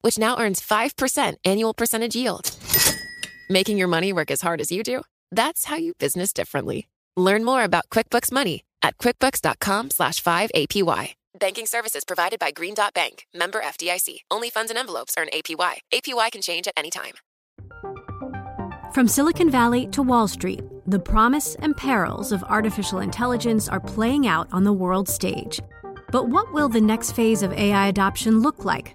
which now earns 5% annual percentage yield. Making your money work as hard as you do? That's how you business differently. Learn more about QuickBooks Money at quickbooks.com/5APY. Banking services provided by Green Dot Bank, member FDIC. Only funds and envelopes earn APY. APY can change at any time. From Silicon Valley to Wall Street, the promise and perils of artificial intelligence are playing out on the world stage. But what will the next phase of AI adoption look like?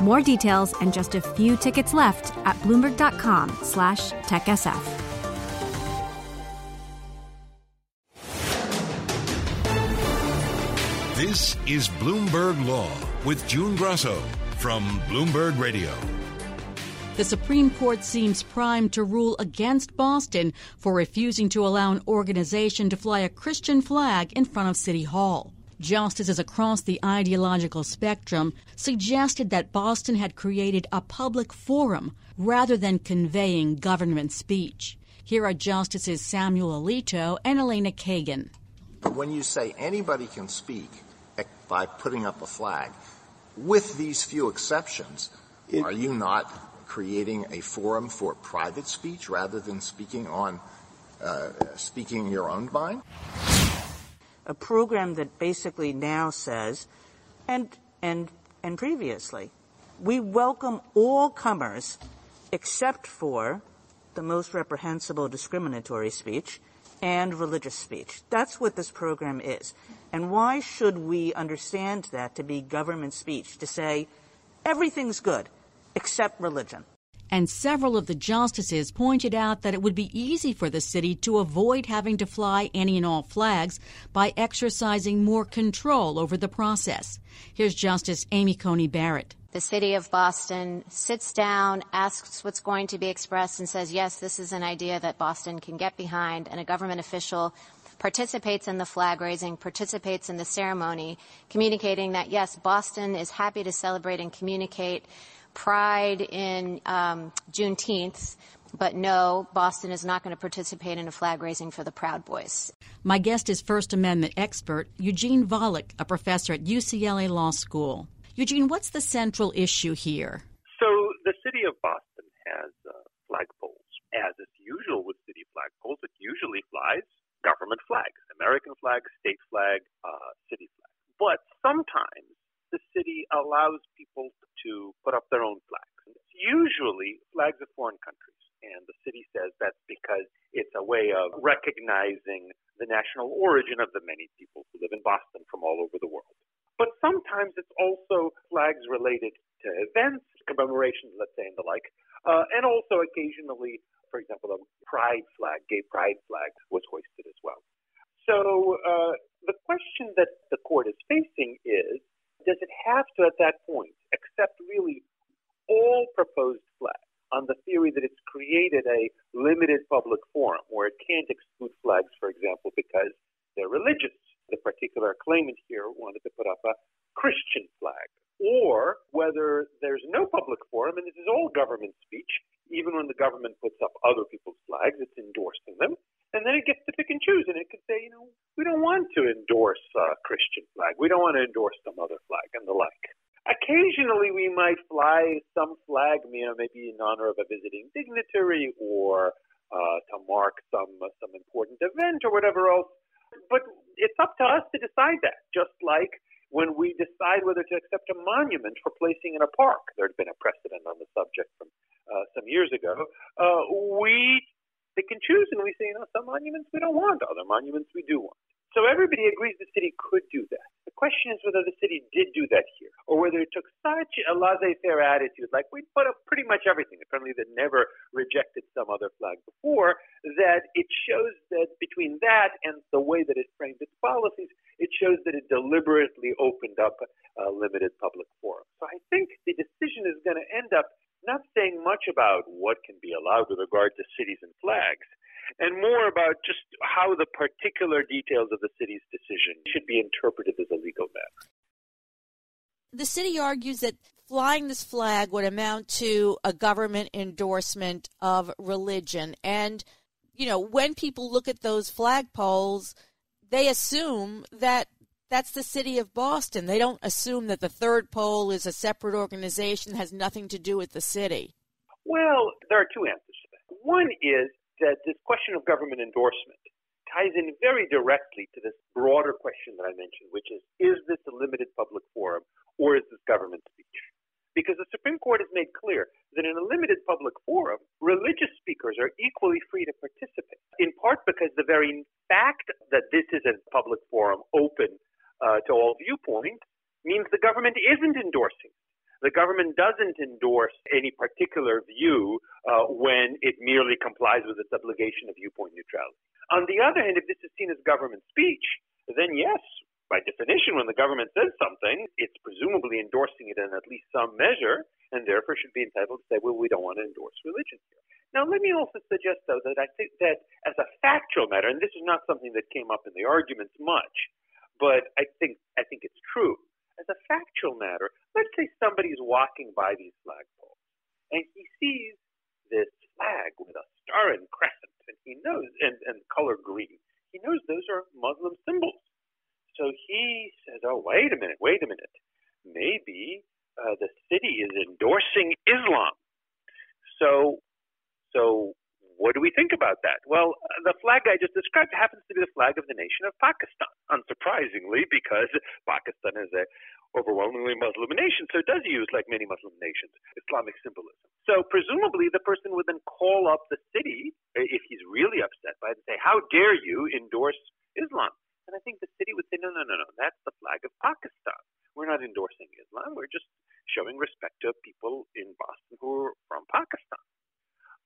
More details and just a few tickets left at Bloomberg.com/TechSF. This is Bloomberg Law with June Grasso from Bloomberg Radio. The Supreme Court seems primed to rule against Boston for refusing to allow an organization to fly a Christian flag in front of City Hall. Justices across the ideological spectrum suggested that Boston had created a public forum rather than conveying government speech. Here are Justices Samuel Alito and Elena Kagan. But when you say anybody can speak by putting up a flag, with these few exceptions, are you not creating a forum for private speech rather than speaking your own mind? A program that basically now says, and previously, we welcome all comers except for the most reprehensible discriminatory speech and religious speech. That's what this program is. And why should we understand that to be government speech, to say everything's good except religion? And several of the justices pointed out that it would be easy for the city to avoid having to fly any and all flags by exercising more control over the process. Here's Justice Amy Coney Barrett. The city of Boston sits down, asks what's going to be expressed, and says, yes, this is an idea that Boston can get behind, and a government official participates in the flag raising, participates in the ceremony, communicating that, yes, Boston is happy to celebrate and communicate pride in Juneteenth, but no, Boston is not going to participate in a flag raising for the Proud Boys. My guest is First Amendment expert Eugene Volokh, a professor at UCLA Law School. Eugene, what's the central issue here? So the city of Boston has flagpoles. As is usual with city flagpoles, it usually flies government flags, American flag, state flag, city flag. But sometimes the city allows people to put up their own flags. Usually, flags of foreign countries, and the city says that's because it's a way of recognizing the national origin of the many people who live in Boston from all over the world. But sometimes it's also flags related to events, commemorations, let's say, and the like, and also occasionally, for example, a pride flag, gay pride flag was hoisted as well. So the question that the court is facing is, does it have to, at that point, accept really all proposed flags on the theory that it's created a limited public forum where it can't exclude flags, for example, because they're religious? The particular claimant here wanted to put up a Christian flag. Or whether there's no public forum and this is all government speech, even when the government puts up other people's flags, it's endorsing them. And then it gets to pick and choose, and it could say, we don't want to endorse a Christian flag. We don't want to endorse some other flag and the like. Occasionally, we might fly some flag, maybe in honor of a visiting dignitary or to mark some important event or whatever else. But it's up to us to decide that, just like when we decide whether to accept a monument for placing in a park. There had been a precedent on the subject from some years ago. We pick and choose, and we say, some monuments we don't want, other monuments we do want. So everybody agrees the city could do that. The question is whether the city did do that here, or whether it took such a laissez-faire attitude, like we put up pretty much everything, apparently that never rejected some other flag before, that it shows that between that and the way that it framed its policies, it shows that it deliberately opened up a limited public forum. So I think the decision is going to end up not saying much about what can be allowed with regard to cities and flags, and more about just how the particular details of the city's decision should be interpreted as a legal matter. The city argues that flying this flag would amount to a government endorsement of religion. And, when people look at those flagpoles, they assume that that's the city of Boston. They don't assume that the third pole is a separate organization, has nothing to do with the city. Well, there are two answers to that. One is that this question of government endorsement ties in very directly to this broader question that I mentioned, which is this a limited public forum or is this government speech? Because the Supreme Court has made clear that in a limited public forum, religious speakers are equally free to participate, in part because the very fact that this is a public forum open to all viewpoints means the government isn't endorsing. The government doesn't endorse any particular view when it merely complies with its obligation of viewpoint neutrality. On the other hand, if this is seen as government speech, then yes, by definition, when the government says something, it's presumably endorsing it in at least some measure, and therefore should be entitled to say, well, we don't want to endorse religion here. Now, let me also suggest, though, that I think that as a factual matter, and this is not something that came up in the arguments much, but I think it's true. As a factual matter, let's say somebody's walking by these flagpoles, and he sees this flag with a star and crescent, and he knows, and color green. He knows those are Muslim symbols. So he says, oh, wait a minute. Maybe the city is endorsing Islam. So what do we think about that? Well, the flag I just described happens to be the flag of the nation of Pakistan, unsurprisingly, because Pakistan is a overwhelmingly Muslim nation, so it does use, like many Muslim nations, Islamic symbolism. So presumably the person would then call up the city, if he's really upset by it, and say, how dare you endorse Islam? And I think the city would say, no, that's the flag of Pakistan. We're not endorsing Islam, we're just showing respect to people in Boston who are from Pakistan.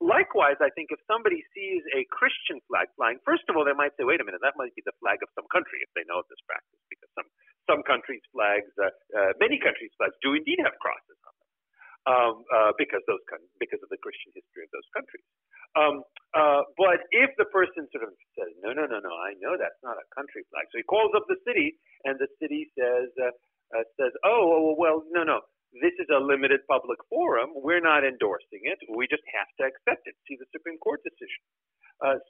Likewise, I think if somebody sees a Christian flag flying, first of all, they might say, wait a minute, that might be the flag of some country if they know of this practice, because some countries' flags, many countries' flags do indeed have crosses on them because of the Christian history of those countries. But if the person sort of says, no, I know that's not a country flag. So he calls up the city, and the city says, oh, well, no. This is a limited public forum. We're not endorsing it. We just have to accept it. See the Supreme Court decision.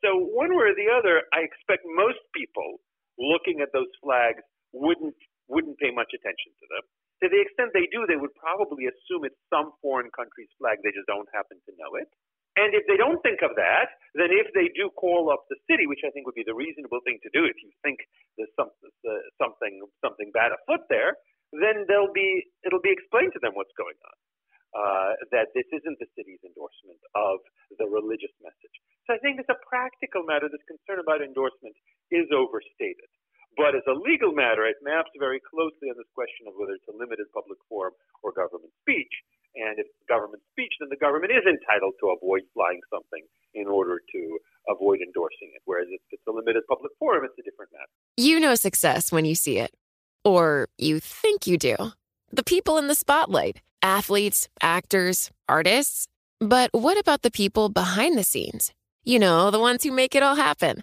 So one way or the other, I expect most people looking at those flags wouldn't pay much attention to them. To the extent they do, they would probably assume it's some foreign country's flag. They just don't happen to know it. And if they don't think of that, then if they do call up the city, which I think would be the reasonable thing to do if you think there's something bad afoot there, then it'll be explained to them what's going on, that this isn't the city's endorsement of the religious message. So I think as a practical matter, this concern about endorsement is overstated. But as a legal matter, it maps very closely on this question of whether it's a limited public forum or government speech. And if it's government speech, then the government is entitled to avoid flying something in order to avoid endorsing it. Whereas if it's a limited public forum, it's a different matter. You know success when you see it. Or you think you do. The people in the spotlight, athletes, actors, artists. But what about the people behind the scenes? The ones who make it all happen.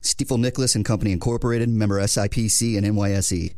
Stiefel Nicholas and Company Incorporated, member SIPC and NYSE.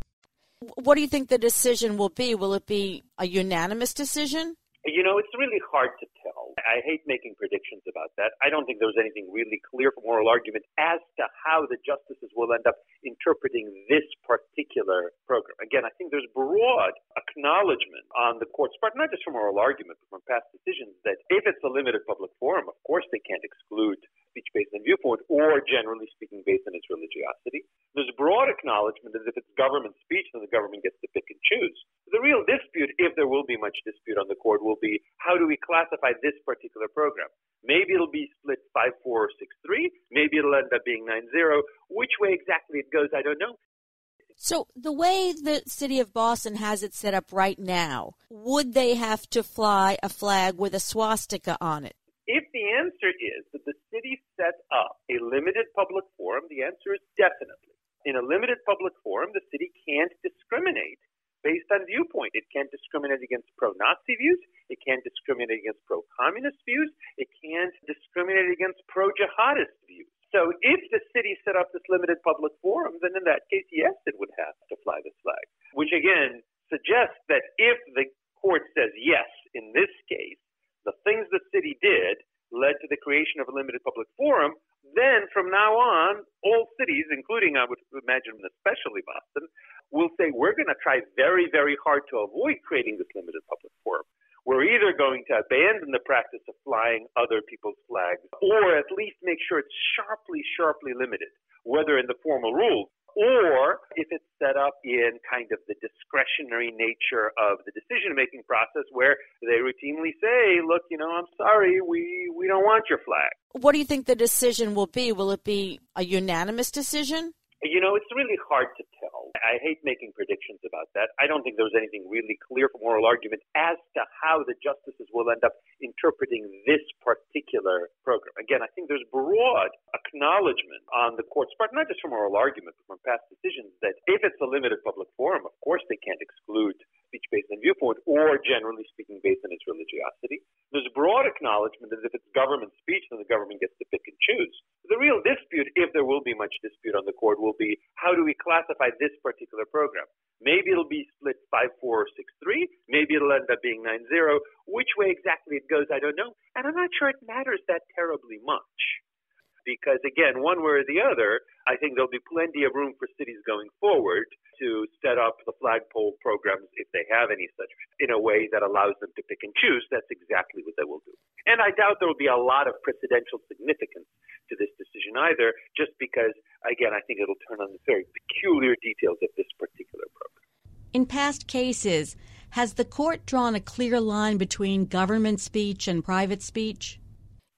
What do you think the decision will be? Will it be a unanimous decision? You know, it's really hard to tell. I hate making predictions about that. I don't think there's anything really clear from oral argument as to how the justices will end up interpreting this particular program. Again, I think there's broad acknowledgement on the court's part, not just from oral argument, but from past decisions, that if it's a limited public forum, of course they can't exclude speech based on viewpoint or generally speaking based on its religiosity. There's broad acknowledgement that if it's government speech, then the government gets to pick and choose. The real dispute, if there will be much dispute on the court, will be how do we classify this particular program? Maybe it'll be split 5-4 or 6-3. Maybe it'll end up being 9-0. Which way exactly it goes, I don't know. So the way the city of Boston has it set up right now, would they have to fly a flag with a swastika on it? If the answer is that the city set up a limited public forum, the answer is definitely. In a limited public forum, the city can't discriminate based on viewpoint. It can't discriminate against pro-Nazi views. It can't discriminate against pro-communist views. It can't discriminate against pro-jihadist views. So if the city set up this limited public forum, then in that case, yes, it would have to fly this flag, which again suggests that if the court says yes in this case, the things the city did led to the creation of a limited public forum. Then from now on, all cities, including, I would imagine, especially Boston, will say, we're going to try very, very hard to avoid creating this limited public forum. We're either going to abandon the practice of flying other people's flags, or at least make sure it's sharply, sharply limited, whether in the formal rules, or if it's set up in kind of the discretionary nature of the decision-making process where they routinely say, look, you know, I'm sorry, we don't want your flag. What do you think the decision will be? Will it be a unanimous decision? You know, it's really hard to tell. I hate making predictions about that. I don't think there's anything really clear from oral argument as to how the justices will end up interpreting this particular program. Again, I think there's broad acknowledgement on the court's part, not just from oral argument, but from past decisions, that if it's a limited public forum, of course they can't exclude speech based on viewpoint or generally speaking based on its religiosity. There's broad acknowledgement that if it's government speech, then the government gets to pick and choose. The real dispute, if there will be much dispute on the court, will be how do we classify this particular program? Maybe it'll be split 5-4 or 6-3. Maybe it'll end up being 9-0. Which way exactly it goes, I don't know. And I'm not sure it matters that terribly much. Because, again, one way or the other, I think there'll be plenty of room for cities going forward to set up the flagpole programs, if they have any such, in a way that allows them to pick and choose. That's exactly what they will do. And I doubt there will be a lot of precedential significance to this decision either, just because, again, I think it'll turn on the very peculiar details of this particular program. In past cases, has the court drawn a clear line between government speech and private speech?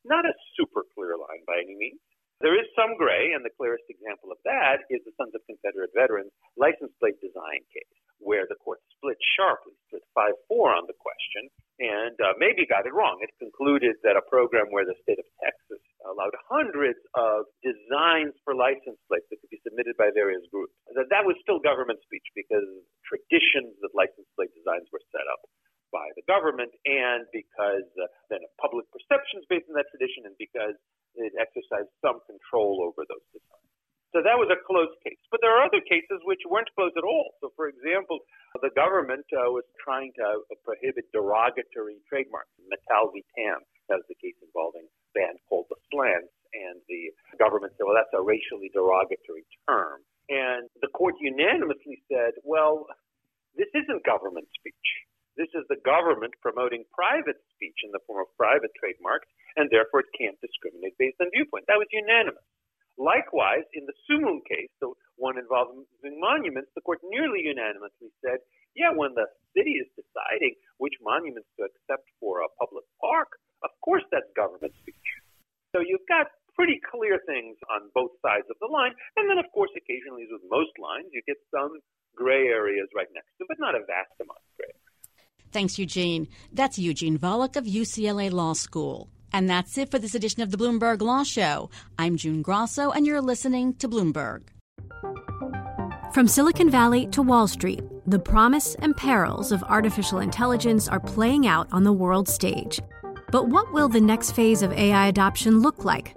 Not a super clear line by any means. There is some gray, and the clearest example of that is the Sons of Confederate Veterans license plate design case, where the court split sharply, split 5-4 on the question, and maybe got it wrong. It concluded that a program where the state of Texas allowed hundreds of designs for license plates that could be submitted by various groups, that was still government speech because traditions of license plate designs were set up. by the government, and because then of public perceptions based on that tradition, and because it exercised some control over those designs. So that was a closed case. But there are other cases which weren't closed at all. So, for example, the government was trying to prohibit derogatory trademarks. Metal v. Tam, that was the case involving a band called the Slants, and the government said, well, that's a racially derogatory term. And the court unanimously said, well, this isn't government speech. This is the government promoting private speech in the form of private trademarks, and therefore it can't discriminate based on viewpoint. That was unanimous. Likewise, in the Summum case, the one involving monuments, the court nearly unanimously said, yeah, when the city is deciding which monuments to accept for a public park, of course that's government speech. So you've got pretty clear things on both sides of the line. And then, of course, occasionally, as with most lines, you get some gray areas right next to it, but not a vast amount of gray areas. Thanks, Eugene. That's Eugene Volokh of UCLA Law School. And that's it for this edition of the Bloomberg Law Show. I'm June Grasso, and you're listening to Bloomberg. From Silicon Valley to Wall Street, the promise and perils of artificial intelligence are playing out on the world stage. But what will the next phase of AI adoption look like?